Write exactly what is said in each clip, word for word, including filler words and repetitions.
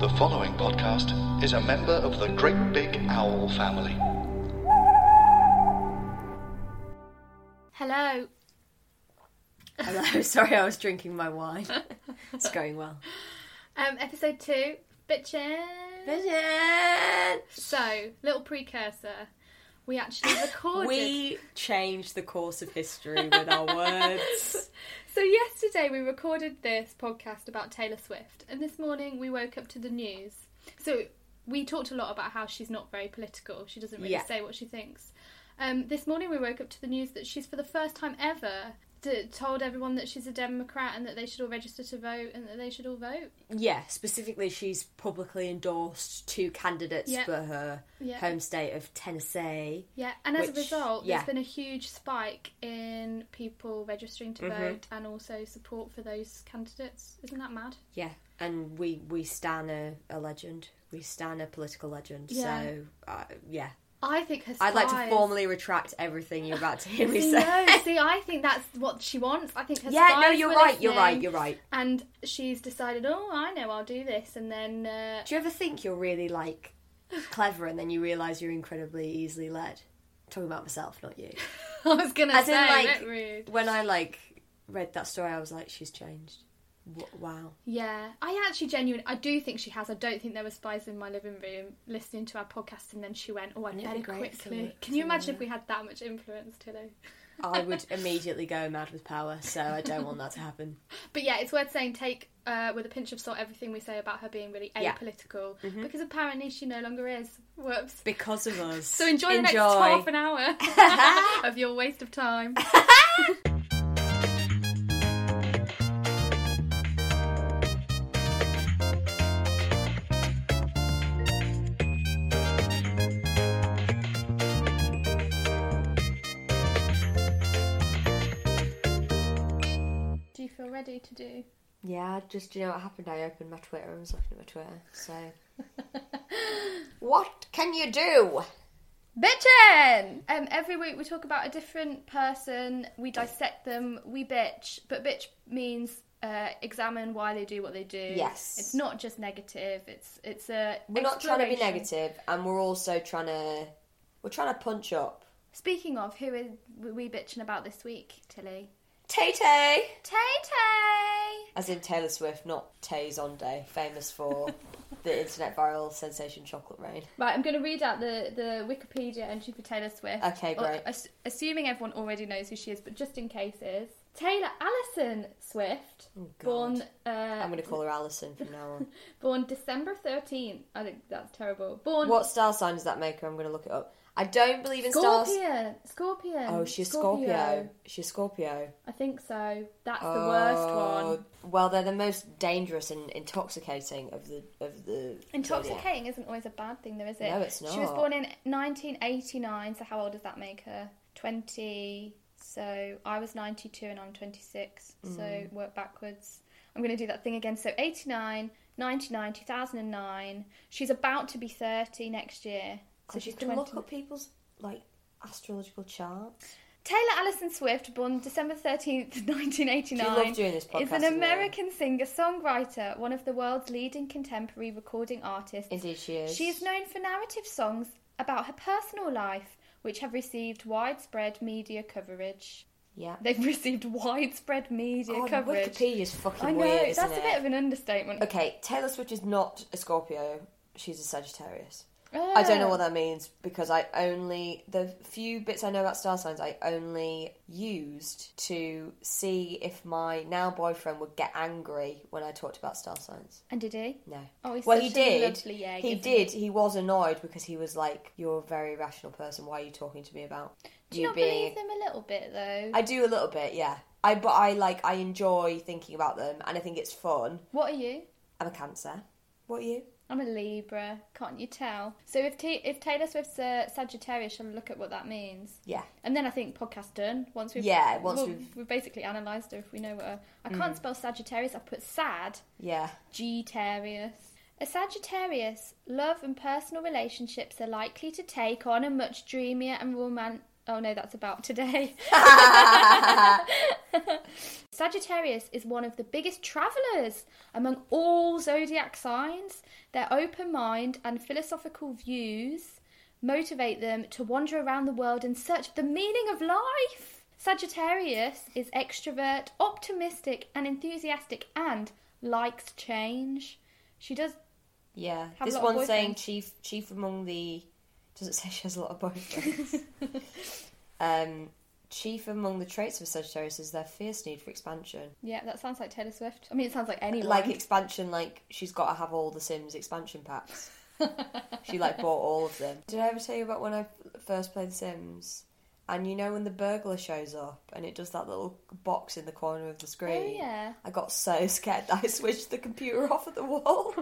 The following podcast is a member of the Great Big Owl family. Hello. Hello, sorry I was drinking my wine. It's going well. Um, episode two, Bitchin'. Bitchin'. So, little precursor. We actually recorded. We changed the course of history with our words. So yesterday we recorded this podcast about Taylor Swift, and this morning we woke up to the news. So we talked a lot about how she's not very political. She doesn't really yeah. say what she thinks. Um, this morning we woke up to the news that she's, for the first time ever, d- told everyone that she's a Democrat and that they should all register to vote and that they should all vote. Yeah, specifically she's publicly endorsed two candidates yeah. for her yeah. home state of Tennessee. Yeah, and as which, a result, yeah. there's been a huge spike in people registering to mm-hmm. vote and also support for those candidates. Isn't that mad? Yeah, and we, we stan a, a legend. We stan a political legend, yeah. so, uh, yeah. I think her I'd like to formally retract everything you're about to hear me see, say. No, see, I think that's what she wants. I think her yeah, spies no, you're were right. Listening, you're right. You're right. And she's decided, oh, I know, I'll do this, and then. Uh... Do you ever think you're really like clever, and then you realise you're incredibly easily led? I'm talking about myself, not you. I was gonna As say in, like, that rude. When I like read that story, I was like, she's changed. Wow. Yeah, I actually genuinely, I do think she has. I don't think there were spies in my living room listening to our podcast, and then she went, "Oh, I better quickly." Can you imagine if we had that much influence, Tilly? I would immediately go mad with power, so I don't want that to happen. But yeah, it's worth saying, take uh, with a pinch of salt everything we say about her being really apolitical, yeah. mm-hmm. because apparently she no longer is. Whoops. Because of us. So enjoy, enjoy. the next half an hour of your waste of time. Ready to do? Yeah, just, you know what happened? I opened my Twitter and was looking at my Twitter, so. What can you do? Bitchin'! Um, every week we talk about a different person, we dissect them, we bitch, but bitch means uh, examine why they do what they do. Yes. It's not just negative, it's, it's a We're not trying to be negative, and we're also trying to, we're trying to punch up. Speaking of, who are we bitching about this week, Tilly? Tay-Tay. Tay-Tay. As in Taylor Swift, not Tay-Zonday, famous for the internet viral sensation Chocolate Rain. Right, I'm going to read out the, the Wikipedia entry for Taylor Swift. Okay, great. Or, ass- assuming everyone already knows who she is, but just in case is. Taylor Allison Swift, oh, born... Uh, I'm going to call her Allison from now on. Born December thirteenth. I think that's terrible. Born. What star sign does that make her? I'm going to look it up. I don't believe in stars. Scorpion. Scorpion. Oh, she's Scorpio. Scorpio. She's Scorpio. I think so. That's oh, the worst one. Well, they're the most dangerous and intoxicating of the of the. Intoxicating isn't always a bad thing, though, is it? No, it's not. She was born in nineteen eighty-nine. So how old does that make her? Twenty. So I was ninety-two and I'm twenty-six. Mm. So work backwards. I'm going to do that thing again. So eighty-nine, ninety-nine, two thousand nine. She's about to be thirty next year. So she's can look up people's, like, astrological charts. Taylor Allison Swift, born December thirteenth, nineteen eighty-nine, she loved doing this podcast, is an American singer-songwriter, one of the world's leading contemporary recording artists. Indeed she is. She is known for narrative songs about her personal life, which have received widespread media coverage. Yeah. They've received widespread media oh, coverage. Wikipedia's fucking I know, weird, isn't that's it? A bit of an understatement. Okay, Taylor Swift is not a Scorpio, she's a Sagittarius. Oh. I don't know what that means because I only the few bits I know about star signs I only used to see if my now boyfriend would get angry when I talked about star signs. And did he? No. Oh, he's well, such he did. A lovely egg, he did. He? he was annoyed because he was like, "You're a very rational person. Why are you talking to me about?" Do you, you not being... believe them a little bit though? I do a little bit, yeah. I but I like I enjoy thinking about them, and I think it's fun. What are you? I'm a Cancer. What are you? I'm a Libra. Can't you tell? So if T- if Taylor Swift's a Sagittarius, shall we look at what that means? Yeah. And then I think podcast done. Once we've yeah, once we'll, we've... we've basically analysed her. If we know what a, I mm. can't spell Sagittarius. I put sad. Yeah. G-tarius. A Sagittarius, love and personal relationships are likely to take on a much dreamier and romantic... Oh, no, that's about today. Sagittarius is one of the biggest travellers among all zodiac signs. Their open mind and philosophical views motivate them to wander around the world in search of the meaning of life. Sagittarius is extrovert, optimistic and enthusiastic, and likes change. She does... Yeah, this one's saying chief chief among the... Does it say she has a lot of boyfriends? um, chief among the traits of Sagittarius is their fierce need for expansion. Yeah, that sounds like Taylor Swift. I mean, it sounds like anyone. Like expansion, like she's got to have all the Sims expansion packs. She, like, bought all of them. Did I ever tell you about when I first played The Sims? And you know when the burglar shows up and it does that little box in the corner of the screen? Oh, yeah. I got so scared that I switched the computer off at the wall.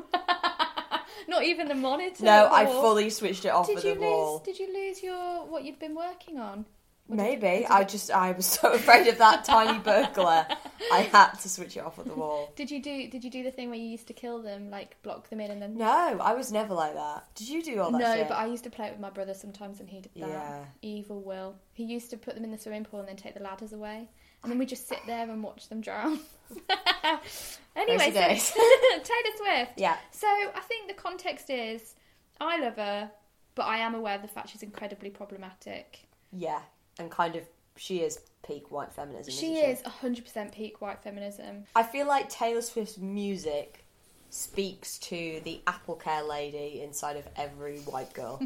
Not even the monitor. No, I fully switched it off did at the lose, wall. Did you lose your what you'd been working on? Or Maybe. Did you, did I just I was so afraid of that tiny burglar. I had to switch it off at the wall. Did you do did you do the thing where you used to kill them, like block them in and then... No, I was never like that. Did you do all that no, shit? No, but I used to play it with my brother sometimes and he did that. Yeah. Evil Will. He used to put them in the swimming pool and then take the ladders away. And then we just sit there and watch them drown. Anyway, so, Taylor Swift. Yeah. So I think the context is, I love her, but I am aware of the fact she's incredibly problematic. Yeah, and kind of, she is peak white feminism, she isn't she? She is one hundred percent peak white feminism. I feel like Taylor Swift's music speaks to the apple care lady inside of every white girl.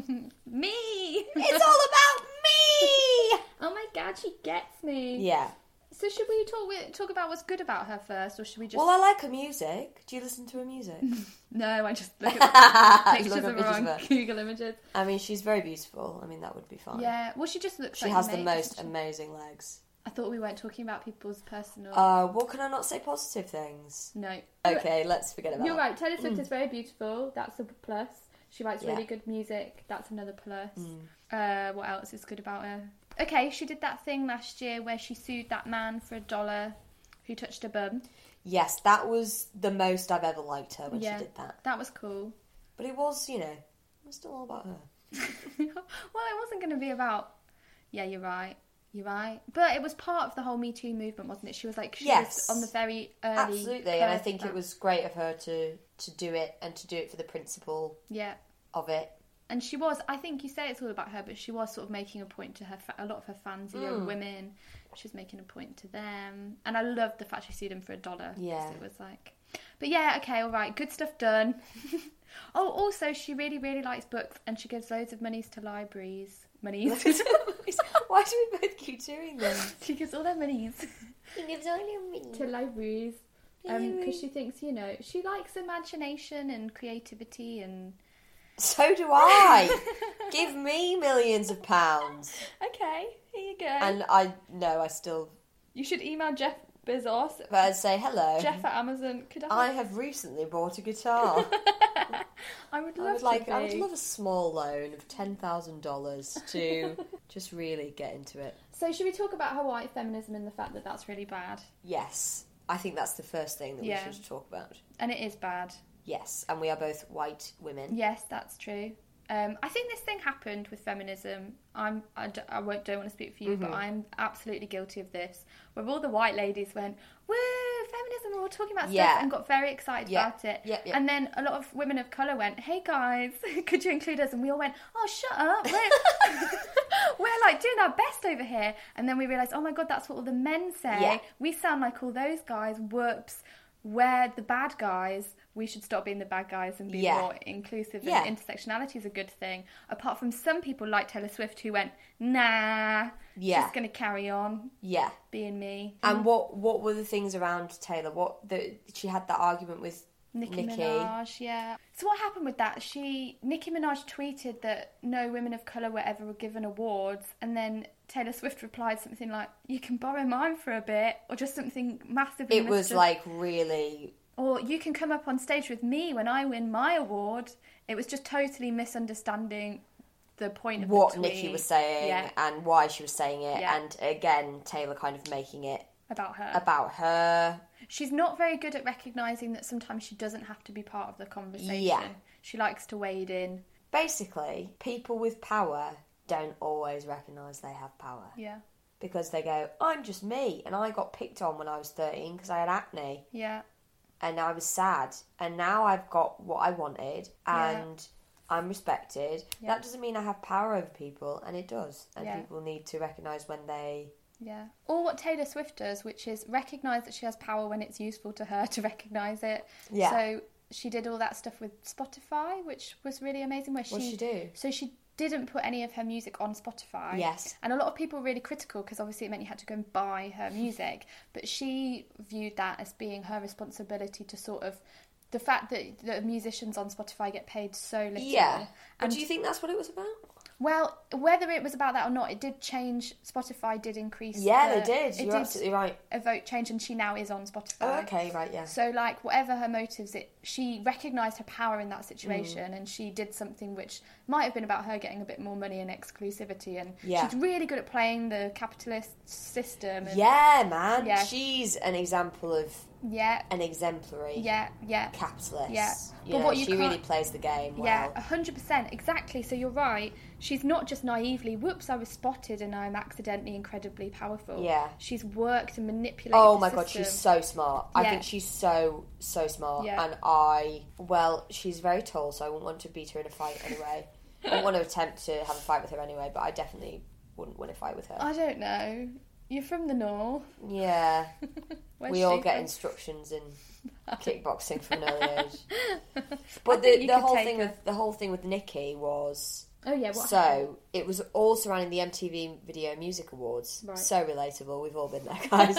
Me! It's all about me! Oh my God, she gets me. Yeah. So should we talk talk about what's good about her first, or should we just... Well, I like her music. Do you listen to her music? No, I just look at pictures of her on Google Images. I mean, she's very beautiful. I mean, that would be fine. Yeah, well, she just looks she like... She has amazing. The most amazing legs. I thought we weren't talking about people's personal... Uh, well, can I not say positive things? No. Okay, you're... let's forget about it. You're right, Taylor Swift mm. is very beautiful. That's a plus. She writes yeah. really good music. That's another plus. Mm. Uh, what else is good about her? Okay, she did that thing last year where she sued that man for a dollar who touched her bum. Yes, that was the most I've ever liked her when yeah, she did that. That was cool. But it was, you know, it was still all about her. Well, it wasn't going to be about... Yeah, you're right. You're right. But it was part of the whole Me Too movement, wasn't it? She was like, she yes, was on the very early... Absolutely, and I think it was great of her to, to do it and to do it for the principle yeah. of it. And she was, I think you say it's all about her, but she was sort of making a point to her, fa- a lot of her fans are young mm. women. She was making a point to them. And I loved the fact she sued him for a dollar. Yeah. It was like, but yeah, okay, all right, good stuff done. Oh, also, she really, really likes books and she gives loads of monies to libraries. Monies. Why do we both keep doing this? She gives all their monies. She gives all their monies. To libraries. Because um, she thinks, you know, she likes imagination and creativity and... So do I. Give me millions of pounds. Okay, here you go. And I, no, I still... You should email Jeff Bezos. But say, hello. Jeff at Amazon. Could I... I have recently bought a guitar. I would love I would to like, I would love a small loan of ten thousand dollars to just really get into it. So should we talk about her white feminism and the fact that that's really bad? Yes. I think that's the first thing that yeah. we should talk about. And it is bad. Yes, and we are both white women. Yes, that's true. Um, I think this thing happened with feminism. I'm, I, d- I won't, don't want to speak for you, mm-hmm. but I'm absolutely guilty of this. Where all the white ladies went, woo, feminism, we're all talking about yeah. stuff, and got very excited yeah. about it. Yeah, yeah. And then a lot of women of colour went, hey guys, could you include us? And we all went, oh, shut up. We're, we're like doing our best over here. And then we realised, oh my God, that's what all the men say. Yeah. We sound like all those guys, whoops. We're the bad guys, we should stop being the bad guys and be yeah. more inclusive, and yeah. intersectionality is a good thing. Apart from some people like Taylor Swift who went, nah, yeah. she's going to carry on yeah. being me. And what, what were the things around Taylor? What the, she had that argument with Nicki, Nicki Minaj, yeah. So what happened with that? She, Nicki Minaj tweeted that no women of colour were ever given awards, and then Taylor Swift replied something like, you can borrow mine for a bit, or just something massively... It was like really... Or you can come up on stage with me when I win my award. It was just totally misunderstanding the point of what Nicki was saying, yeah, and why she was saying it, yeah, and again, Taylor kind of making it... About her. About her. She's not very good at recognising that sometimes she doesn't have to be part of the conversation. Yeah. She likes to wade in. Basically, people with power don't always recognise they have power. Yeah. Because they go, I'm just me, and I got picked on when I was thirteen because I had acne. Yeah. And I was sad, and now I've got what I wanted, and... Yeah. I'm respected. Yeah. That doesn't mean I have power over people, and it does. And yeah, people need to recognise when they... Yeah. Or what Taylor Swift does, which is recognise that she has power when it's useful to her to recognise it. Yeah. So she did all that stuff with Spotify, which was really amazing. Where she, what did she do? So she didn't put any of her music on Spotify. Yes. And a lot of people were really critical because obviously it meant you had to go and buy her music. But she viewed that as being her responsibility to sort of... The fact that the musicians on Spotify get paid so little. Yeah. And do you think that's what it was about? Well, whether it was about that or not, it did change. Spotify did increase. Yeah, the, they did. It You're did absolutely right. A vote change, and she now is on Spotify. Oh, okay, right, yeah. So, like, whatever her motives, it she recognised her power in that situation, mm, and she did something which might have been about her getting a bit more money and exclusivity. And yeah, she's really good at playing the capitalist system. And, yeah, man. Yeah. She's an example of... Yeah. An exemplary. Yeah, yeah. Capitalist. Yeah. You but know, what you she really plays the game well. Yeah, one hundred percent. Exactly. So you're right. She's not just naively, whoops, I was spotted and I'm accidentally incredibly powerful. Yeah. She's worked and manipulated the Oh my the system. God, she's so smart. Yeah. I think she's so, so smart. Yeah. And I, well, she's very tall, so I wouldn't want to beat her in a fight anyway. I wouldn't want to attempt to have a fight with her anyway, but I definitely wouldn't want to fight with her. I don't know. You're from the north. Yeah. We all get from? instructions in kickboxing from an early age. But the, the whole thing her. with the whole thing with Nicki was Oh yeah, what so happened? It was all surrounding the M T V Video Music Awards. Right. So relatable, we've all been there, guys.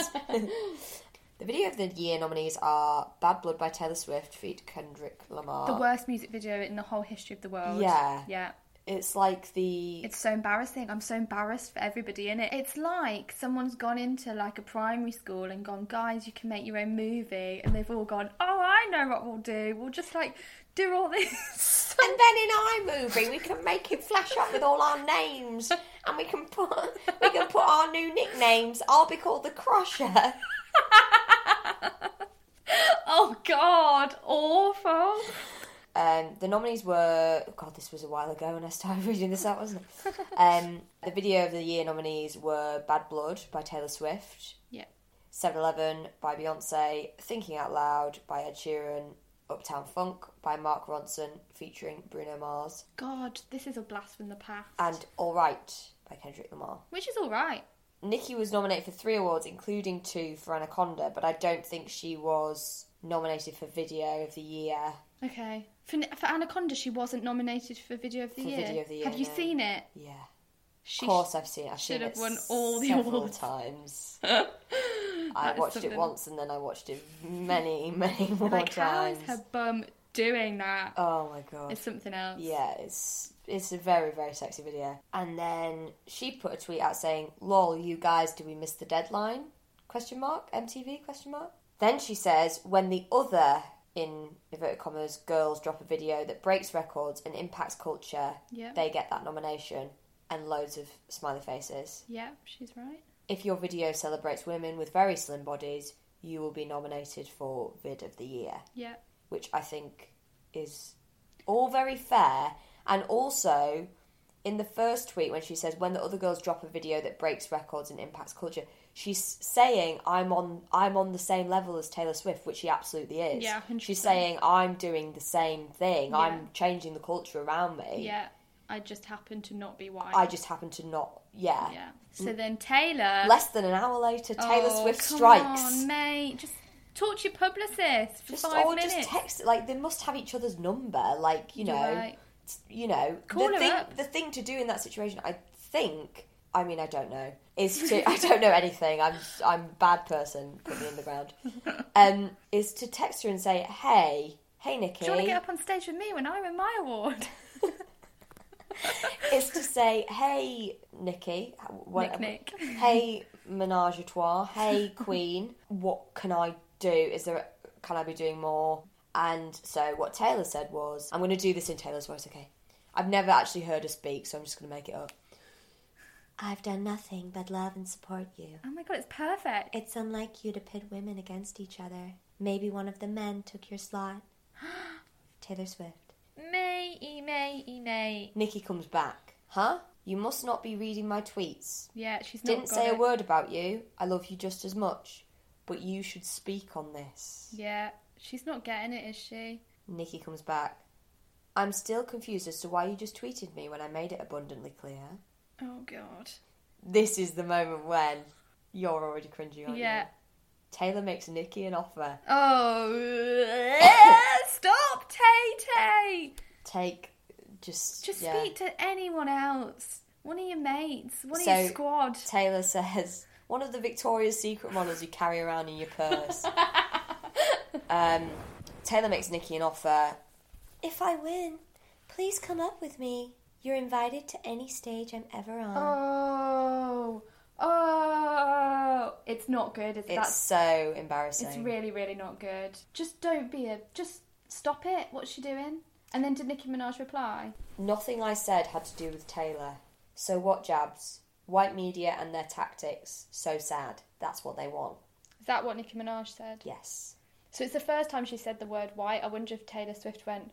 The Video of the Year nominees are Bad Blood by Taylor Swift featuring Kendrick Lamar. The worst music video in the whole history of the world. Yeah. Yeah. It's like the... It's so embarrassing. I'm so embarrassed for everybody in it. It's like someone's gone into, like, a primary school and gone, guys, you can make your own movie. And they've all gone, oh, I know what we'll do. We'll just, like, do all this. And then in iMovie, we can make it flash up with all our names. And we can put we can put our new nicknames. I'll be called The Crusher. Oh, God. Awful. Um, the nominees were... God, this was a while ago when I started reading this out, wasn't it? Um, the Video of the Year nominees were Bad Blood by Taylor Swift. Yeah. seven eleven by Beyoncé. Thinking Out Loud by Ed Sheeran. Uptown Funk by Mark Ronson featuring Bruno Mars. God, this is a blast from the past. And All Right by Kendrick Lamar. Which is all right. Nicki was nominated for three awards, including two for Anaconda, but I don't think she was nominated for Video of the Year. Okay. For, for Anaconda, she wasn't nominated for Video of the for Year. Video of the Year. Have you no. seen it? Yeah. She of course, I've seen it. I've seen it won all the several awards. times. I watched something. it once, and then I watched it many, many more like, times. How is her bum doing that? Oh my God! It's something else. Yeah, it's it's a very, very sexy video. And then she put a tweet out saying, "Lol, you guys, did we miss the deadline? Question mark M T V question mark." Then she says, "When the other," in inverted commas, girls drop a video that breaks records and impacts culture, yeah, they get that nomination. And loads of smiley faces. Yeah, she's right. If your video celebrates women with very slim bodies, you will be nominated for Vid of the Year. Yeah. Which I think is all very fair. And also, in the first tweet when she says, when the other girls drop a video that breaks records and impacts culture... She's saying I'm on I'm on the same level as Taylor Swift, which she absolutely is. Yeah, one hundred percent. She's saying I'm doing the same thing. Yeah. I'm changing the culture around me. Yeah, I just happen to not be white. I just happen to not. Yeah. Yeah. So then Taylor. Less than an hour later, Taylor oh, Swift come strikes. On, mate, just talk to your publicist for just, five or minutes. Just text. Like they must have each other's number. Like you know, right. you know. Call the her thing, up. The thing to do in that situation, I think. I mean, I don't know. Is to I don't know anything. I'm I'm a bad person. Put me in the ground. Um, is to text her and say, "Hey, hey Nicki, do you want to get up on stage with me when I win my award? It's to say, hey Nicki, what, Nick, Nick. Hey Menage a Trois, hey Queen, what can I do? Is there, can I be doing more? And so what Taylor said was, I'm going to do this in Taylor's voice, okay? I've never actually heard her speak, so I'm just going to make it up. I've done nothing but love and support you. Oh my God, it's perfect. It's unlike you to pit women against each other. Maybe one of the men took your slot. Taylor Swift. Matey, matey, mate. Nicki comes back. Huh? You must not be reading my tweets. Yeah, she's not Didn't say it. a word about you. I love you just as much. But you should speak on this. Yeah, she's not getting it, is she? Nicki comes back. I'm still confused as to why you just tweeted me when I made it abundantly clear. Oh, God. This is the moment when you're already cringing, aren't yeah. you? Taylor makes Nicki an offer. Oh, stop, Tay-Tay! Take, just... Just yeah. speak to anyone else. One of your mates. One so, of your squad. Taylor says, one of the Victoria's Secret models you carry around in your purse. um, Taylor makes Nicki an offer. If I win, please come up with me. You're invited to any stage I'm ever on. Oh, oh, it's not good. It's, it's that's, so embarrassing. It's really, really not good. Just don't be a, just stop it. What's she doing? And then did Nicki Minaj reply? Nothing I said had to do with Taylor. So what, Jabs? White media and their tactics. So sad. That's what they want. Is that what Nicki Minaj said? Yes. So it's the first time she said the word white. I wonder if Taylor Swift went...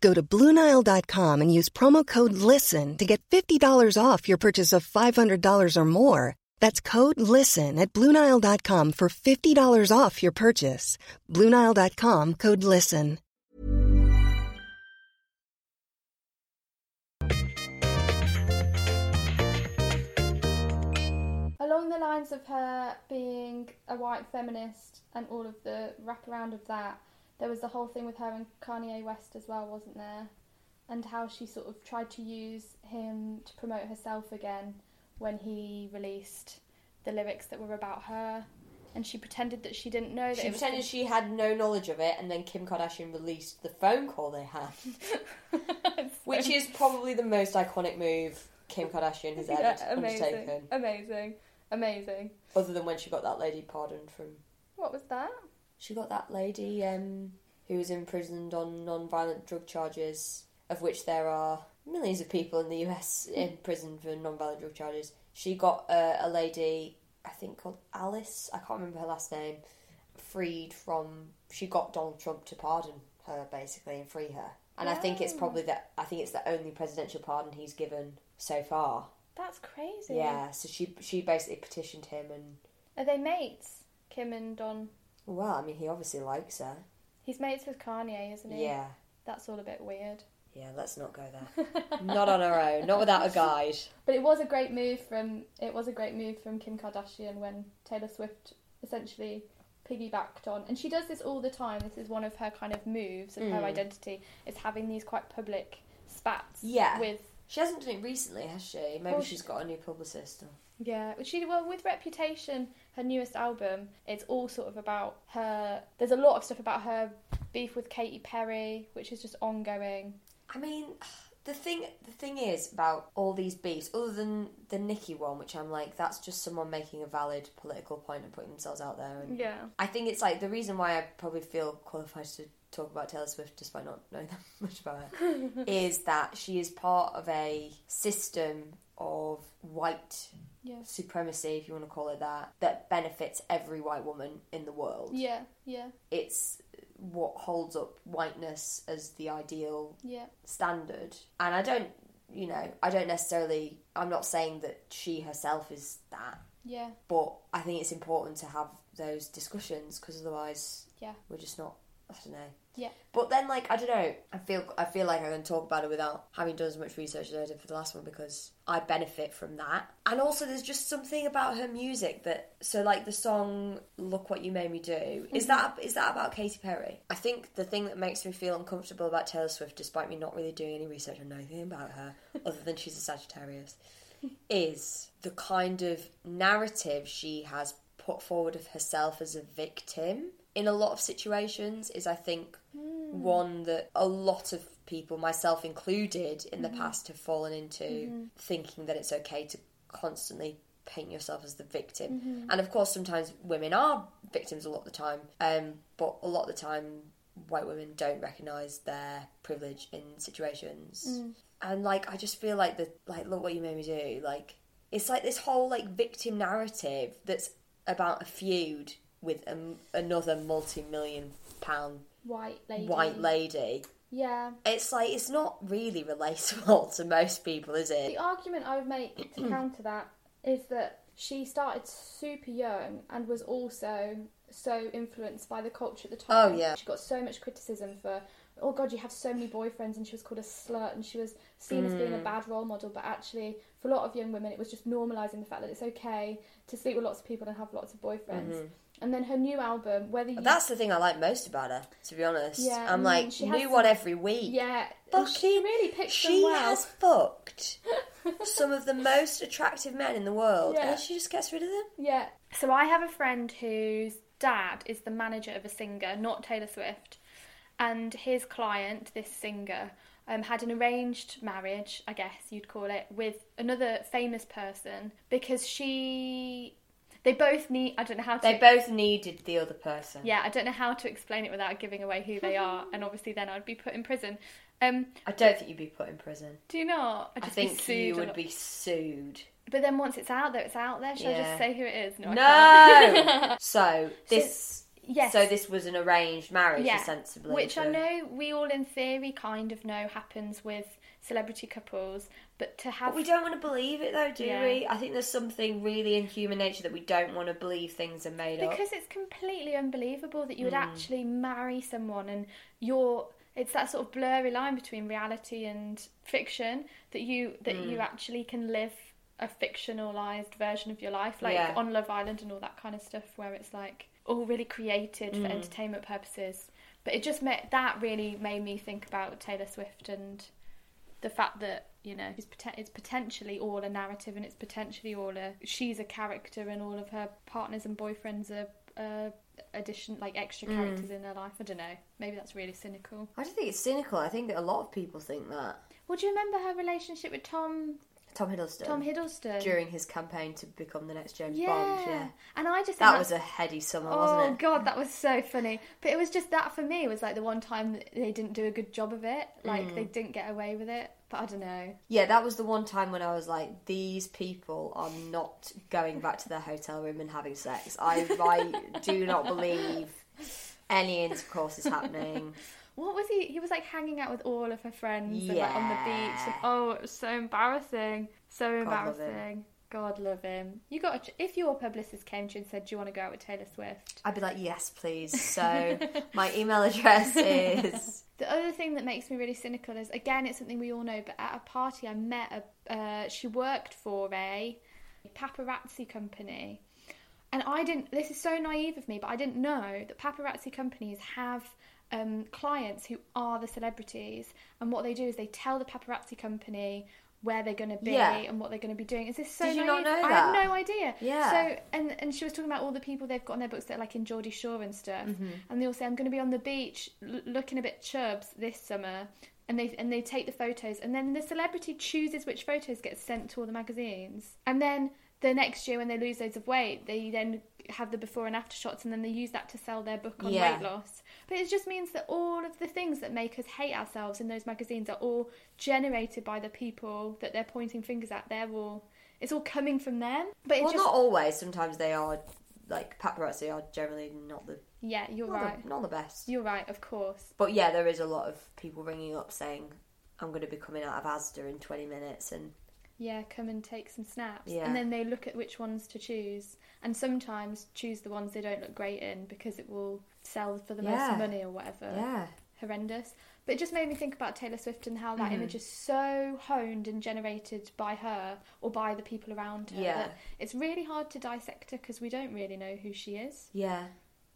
Go to Blue Nile dot com and use promo code LISTEN to get fifty dollars off your purchase of five hundred dollars or more. That's code LISTEN at Blue Nile dot com for fifty dollars off your purchase. Blue Nile dot com, code LISTEN. Along the lines of her being a white feminist and all of the wraparound of that, there was the whole thing with her and Kanye West as well, wasn't there? And how she sort of tried to use him to promote herself again when he released the lyrics that were about her. And she pretended that she didn't know that She it was pretended con- she had no knowledge of it, and then Kim Kardashian released the phone call they had. Which is probably the most iconic move Kim Kardashian has ever yeah, undertaken. Amazing. Amazing. Other than when she got that lady pardoned from... What was that? She got that lady um, who was imprisoned on non-violent drug charges, of which there are millions of people in the U S in prison for non-violent drug charges. She got uh, a lady, I think called Alice, I can't remember her last name, freed from... She got Donald Trump to pardon her, basically, and free her. And wow. I think it's probably the, I think it's the only presidential pardon he's given so far. That's crazy. Yeah, so she she basically petitioned him and... Are they mates, Kim and Don? Well, I mean, he obviously likes her. He's mates with Kanye, isn't he? Yeah. That's all a bit weird. Yeah, let's not go there. Not on our own, not without a guide. But it was a great move from it was a great move from Kim Kardashian when Taylor Swift essentially piggybacked on. And she does this all the time. This is one of her kind of moves of mm. her identity, is having these quite public spats yeah. with... She hasn't done it recently, has she? Maybe well, she's got a new publicist. Or... Yeah, she well with Reputation, her newest album, it's all sort of about her. There's a lot of stuff about her beef with Katy Perry, which is just ongoing. I mean, the thing the thing is about all these beefs, other than the Nicki one, which I'm like, that's just someone making a valid political point and putting themselves out there. And yeah. I think it's like the reason why I probably feel qualified to talk about Taylor Swift, despite not knowing that much about her, is that she is part of a system of white yeah. supremacy, if you want to call it that, that benefits every white woman in the world. Yeah, yeah. It's what holds up whiteness as the ideal yeah. standard. And I don't, you know, I don't necessarily, I'm not saying that she herself is that. Yeah. But I think it's important to have those discussions, because otherwise yeah. we're just not, I don't know. Yeah. But then, like, I don't know, I feel I feel like I can talk about it without having done as much research as I did for the last one, because I benefit from that. And also there's just something about her music that, so like the song Look What You Made Me Do, mm-hmm. is that is that about Katy Perry? I think the thing that makes me feel uncomfortable about Taylor Swift, despite me not really doing any research or knowing anything about her, other than she's a Sagittarius, is the kind of narrative she has put forward of herself as a victim. In a lot of situations is, I think, mm. one that a lot of people, myself included, in mm. the past have fallen into, mm. thinking that it's okay to constantly paint yourself as the victim. Mm-hmm. And, of course, sometimes women are victims a lot of the time, um, but a lot of the time white women don't recognise their privilege in situations. Mm. And, like, I just feel like, the like, Look What You Made Me Do, like, it's like this whole, like, victim narrative that's about a feud with um, another multi-million pound white lady. white lady. Yeah. It's like, it's not really relatable to most people, is it? The argument I would make to counter that is that she started super young and was also so influenced by the culture at the time. Oh, yeah. She got so much criticism for, oh, God, you have so many boyfriends, and she was called a slut, and she was seen mm. as being a bad role model, but actually, for a lot of young women, it was just normalising the fact that it's okay to sleep with lots of people and have lots of boyfriends. Mm-hmm. And then her new album, whether you... That's the thing I like most about her, to be honest. Yeah, I'm like, she new one some... every week. Yeah. Fucking, she really picks she them well. She has fucked some of the most attractive men in the world, yeah. and she just gets rid of them. Yeah. So I have a friend whose dad is the manager of a singer, not Taylor Swift, and his client, this singer, um, had an arranged marriage, I guess you'd call it, with another famous person, because she... They both need... I don't know how to... They both needed the other person. Yeah, I don't know how to explain it without giving away who they are, and obviously then I'd be put in prison. Um, I don't think you'd be put in prison. Do you not? I'd just I think you would be sued. But then once it's out there, it's out there. Should yeah. I just say who it is? No! no! so, this... So, yes. So this was an arranged marriage, yeah. ostensibly. Which so. I know we all, in theory, kind of know happens with celebrity couples, but to have... But we don't want to believe it, though, do yeah. we? I think there's something really in human nature that we don't want to believe things are made because up. Because it's completely unbelievable that you would mm. actually marry someone, and you're... It's that sort of blurry line between reality and fiction, that you that mm. you actually can live a fictionalised version of your life, like yeah. on Love Island and all that kind of stuff, where it's, like, all really created mm. for entertainment purposes. But it just made... That really made me think about Taylor Swift and... The fact that, you know, it's, poten- it's potentially all a narrative, and it's potentially all a... She's a character, and all of her partners and boyfriends are uh, addition, like, extra characters mm. in her life. I don't know. Maybe that's really cynical. I don't think it's cynical. I think that a lot of people think that. Well, do you remember her relationship with Tom... Tom Hiddleston. Tom Hiddleston. During his campaign to become the next James yeah. Bond, yeah. And I just... That was a heady summer, oh, wasn't it? Oh, God, that was so funny. But it was just that, for me, was like the one time that they didn't do a good job of it. Like, mm. they didn't get away with it. But I don't know. Yeah, that was the one time when I was like, these people are not going back to their hotel room and having sex. I, I do not believe any intercourse is happening. What was he? He was, like, hanging out with all of her friends yeah. and, like, on the beach. And, oh, it was so embarrassing. So embarrassing. God love him. God love him. You got to, if your publicist came to you and said, do you want to go out with Taylor Swift? I'd be like, yes, please. So my email address is... The other thing that makes me really cynical is, again, it's something we all know, but at a party I met a... Uh, she worked for a paparazzi company. And I didn't... This is so naive of me, but I didn't know that paparazzi companies have... um, clients who are the celebrities, and what they do is they tell the paparazzi company where they're going to be yeah. and what they're going to be doing. Is this so Did naive? You not know I that? Have no idea. Yeah. So and, and she was talking about all the people they've got on their books that are like in Geordie Shore and stuff, mm-hmm. and they'll say, I'm going to be on the beach l- looking a bit chubs this summer, and they and they take the photos, and then the celebrity chooses which photos get sent to all the magazines. And then the next year when they lose loads of weight, they then have the before and after shots, and then they use that to sell their book on yeah. weight loss. But it just means that all of the things that make us hate ourselves in those magazines are all generated by the people that they're pointing fingers at. They're all, it's all coming from them. But it well, just, not always. Sometimes they are, like, paparazzi are generally not the... Yeah, you're not right. The, not the best. You're right, of course. But yeah, there is a lot of people ringing up saying, I'm going to be coming out of Asda in twenty minutes and... Yeah, come and take some snaps. Yeah. And then they look at which ones to choose. And sometimes choose the ones they don't look great in because it will sell for the yeah. most money or whatever. Yeah. Horrendous. But it just made me think about Taylor Swift and how that mm. image is so honed and generated by her or by the people around her. Yeah. That it's really hard to dissect her because we don't really know who she is. Yeah.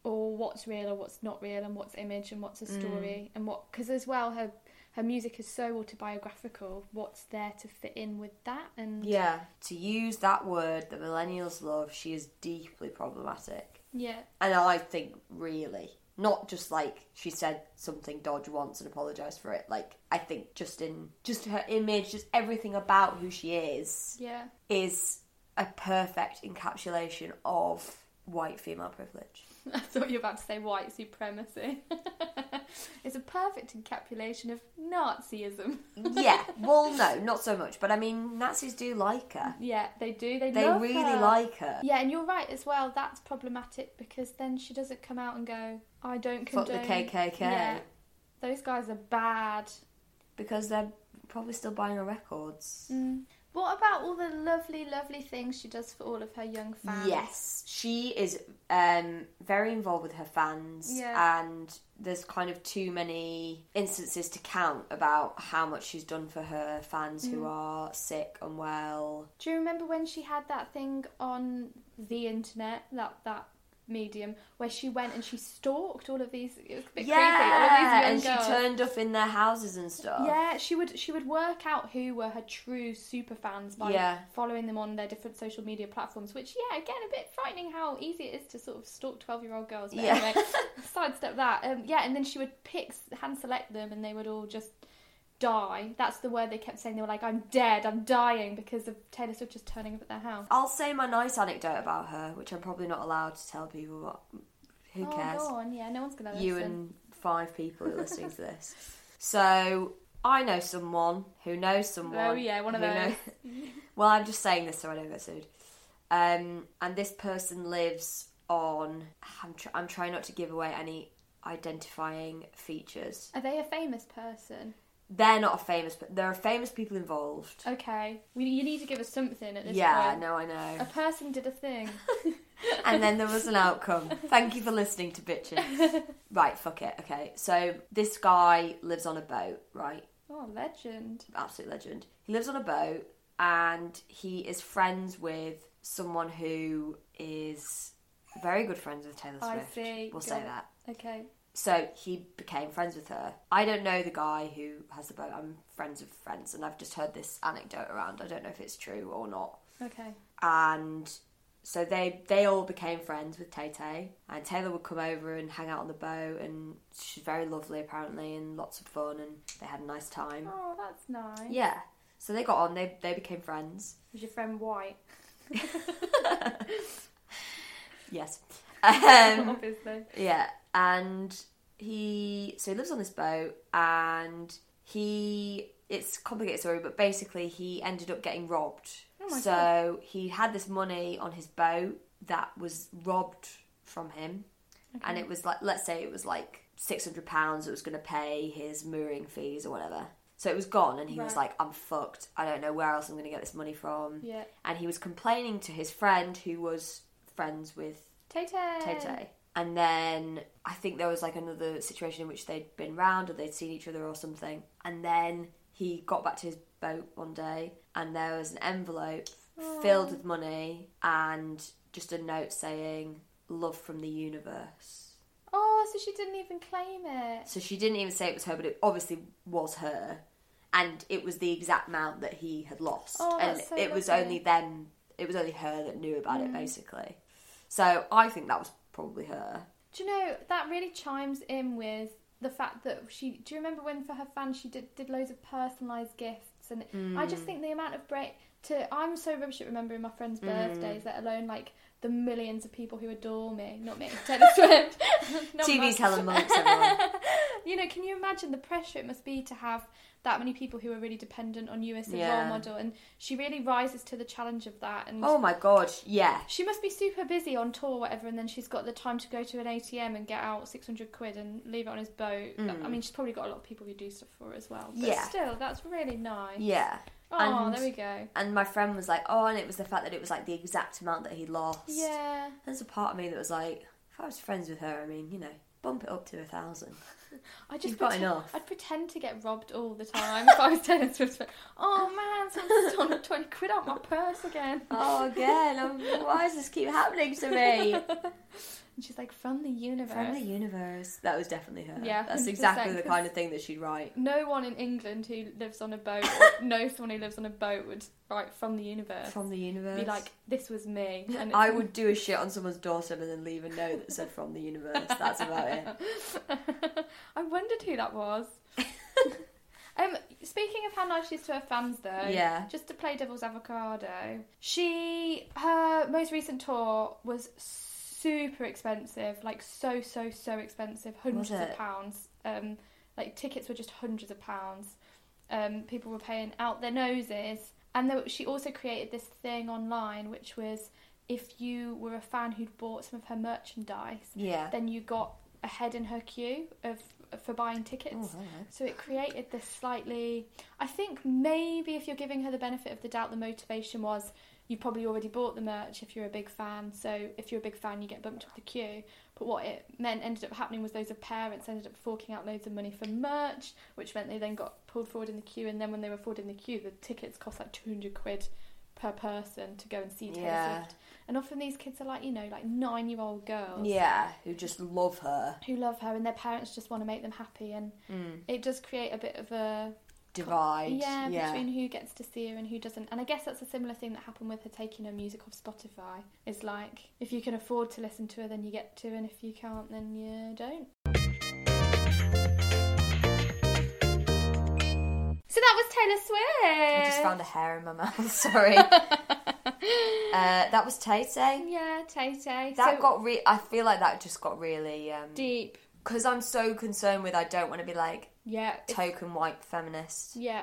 Or what's real or what's not real and what's image and what's a story. Mm. and what Because as well, her... Her music is so autobiographical. What's there to fit in with that? And yeah, to use that word that millennials love, she is deeply problematic. Yeah. And I think, really, not just like she said something dodgy once and apologised for it. Like, I think just in just her image, just everything about who she is, yeah, is a perfect encapsulation of white female privilege. I thought you were about to say white supremacy. It's a perfect encapsulation of Nazism. Yeah, well, no, not so much. But I mean, Nazis do like her. Yeah, they do. They, they love really her. like her. Yeah, and you're right as well. That's problematic because then she doesn't come out and go, I don't condone. Fuck the K K K. Yeah, those guys are bad. Because they're probably still buying her records. Mm. What about all the lovely, lovely things she does for all of her young fans? Yes, she is um, very involved with her fans, yeah. and there's kind of too many instances to count about how much she's done for her fans mm. who are sick, unwell. Do you remember when she had that thing on the internet, that that medium, where she went and she stalked all of these? It was a bit yeah, creepy. All of these young and girls. She turned up in their houses and stuff. Yeah, she would she would work out who were her true super fans by yeah. following them on their different social media platforms. Which, yeah, again, a bit frightening how easy it is to sort of stalk twelve-year-old girls. But yeah. anyway, sidestep that. Um, yeah, and then she would pick, hand select them, and they would all just die. That's the word they kept saying. They were like, I'm dead, I'm dying, because of Taylor Swift just turning up at their house. I'll say my nice anecdote about her, which I'm probably not allowed to tell people. What, who oh, cares? Go on, yeah, no one's going to listen. You and five people are listening to this. So, I know someone who knows someone. Oh yeah, one of those. Knows... Well, I'm just saying this so I don't get sued. Um, and this person lives on... I'm, tr- I'm trying not to give away any identifying features. Are they a famous person? They're not a famous, but there are famous people involved. Okay. We, you need to give us something at this yeah, point. Yeah, no, I know. A person did a thing. And then there was an outcome. Thank you for listening to bitches. Right, fuck it. Okay, so this guy lives on a boat, right? Oh, legend. Absolute legend. He lives on a boat and he is friends with someone who is very good friends with Taylor Swift. I see. We'll good. Say that. Okay. So he became friends with her. I don't know the guy who has the boat. I'm friends with friends, and I've just heard this anecdote around. I don't know if it's true or not. Okay. And so they they all became friends with Tay Tay, and Taylor would come over and hang out on the boat, and she's very lovely apparently, and lots of fun, and they had a nice time. Oh, that's nice. Yeah. So they got on. They they became friends. Was your friend white? Yes. Um, Obviously. Yeah. And he, so he lives on this boat, and he, it's a complicated story, but basically he ended up getting robbed. Oh my so God. He had this money on his boat that was robbed from him. Okay. And it was like, let's say it was like six hundred pounds that was going to pay his mooring fees or whatever. So it was gone, and he right. was like, I'm fucked. I don't know where else I'm going to get this money from. Yeah. And he was complaining to his friend who was friends with Tay-Tay. Tay-Tay. And then I think there was like another situation in which they'd been round or they'd seen each other or something. And then he got back to his boat one day and there was an envelope Aww. Filled with money and just a note saying, love from the universe. Oh, so she didn't even claim it. So she didn't even say it was her, but it obviously was her. And it was the exact amount that he had lost. Oh, that's and so it lovely. was only them, it was only her that knew about mm. it, basically. So I think that was probably her. Do you know, that really chimes in with the fact that she... Do you remember when, for her fans, she did, did loads of personalised gifts? And mm. I just think the amount of... break. To I'm so rubbish at remembering my friends' birthdays, mm. let alone, like, the millions of people who adore me. Not me, Taylor Swift. T V's Helen Monks, everyone. You know, can you imagine the pressure it must be to have that many people who are really dependent on you as a yeah. role model? And she really rises to the challenge of that. And oh, my God, yeah. She must be super busy on tour or whatever, and then she's got the time to go to an A T M and get out six hundred quid and leave it on his boat. Mm. I mean, she's probably got a lot of people who do stuff for her as well. But yeah. still, that's really nice. Yeah. Oh, and, there we go. And my friend was like, oh, and it was the fact that it was, like, the exact amount that he lost. Yeah. There's a part of me that was like, if I was friends with her, I mean, you know, bump it up to a thousand. I just pretend, got enough. I'd pretend to get robbed all the time if I was Taylor Swift. Oh, man, someone's stolen twenty quid out my purse again. Oh, again. I'm, why does this keep happening to me? And she's like, from the universe. From the universe. That was definitely her. Yeah, that's exactly the kind of thing that she'd write. No one in England who lives on a boat or knows someone who lives on a boat would write from the universe. From the universe. Be like, this was me. And I would do a shit on someone's doorstep and then leave a note that said from the universe. That's about it. I wondered who that was. um, speaking of how nice she is to her fans, though, yeah. just to play devil's avocado, she, her most recent tour was so super expensive, like so, so, so expensive, hundreds of pounds. Um, like tickets were just hundreds of pounds. Um, people were paying out their noses. And there, she also created this thing online, which was if you were a fan who'd bought some of her merchandise, yeah. then you got ahead in her queue of for buying tickets. Oh, right. So it created this slightly... I think maybe if you're giving her the benefit of the doubt, the motivation was... You've probably already bought the merch if you're a big fan, so if you're a big fan, you get bumped up the queue. But what it meant ended up happening was those of parents ended up forking out loads of money for merch, which meant they then got pulled forward in the queue, and then when they were forward in the queue, the tickets cost like two hundred quid per person to go and see Taylor yeah. Swift. And often these kids are like, you know, like nine-year-old girls. Yeah, who just love her. Who love her, and their parents just want to make them happy, and mm. it does create a bit of a... divide yeah, yeah between who gets to see her and who doesn't. And I guess that's a similar thing that happened with her taking her music off Spotify. It's like, if you can afford to listen to her, then you get to, and if you can't, then you don't. So that was Taylor Swift. I just found a hair in my mouth, sorry. Uh, that was Tay-Tay. Yeah, Tay-Tay. That so, got re- I feel like that just got really um, deep, because I'm so concerned with, I don't want to be like, yeah, token white feminist. Yeah,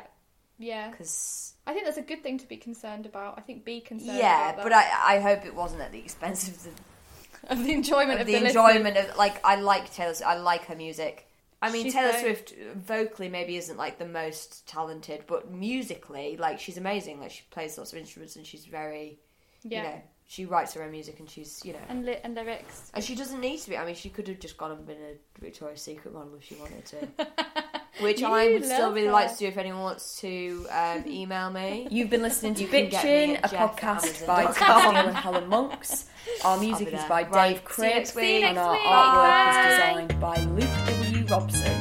yeah. Because I think that's a good thing to be concerned about. I think be concerned. Yeah, about that. But I, I hope it wasn't at the expense of the of the enjoyment of, of the, the enjoyment listening. Of like I like Taylor. I like her music. I mean, she's Taylor so... Swift vocally maybe isn't like the most talented, but musically, like she's amazing. Like she plays lots of instruments and she's very, yeah. you know, she writes her own music and she's, you know... And, li- and lyrics. And she doesn't need to be. I mean, she could have just gone and been a Victoria's Secret model if she wanted to. Which you I would still really her. like to do if anyone wants to um, email me. You've been listening to you Bitchin', a podcast by Tom and Helen Monks. Our music is by right. Dave Cribb. And our week. artwork Bye. is designed by Luke W Robson.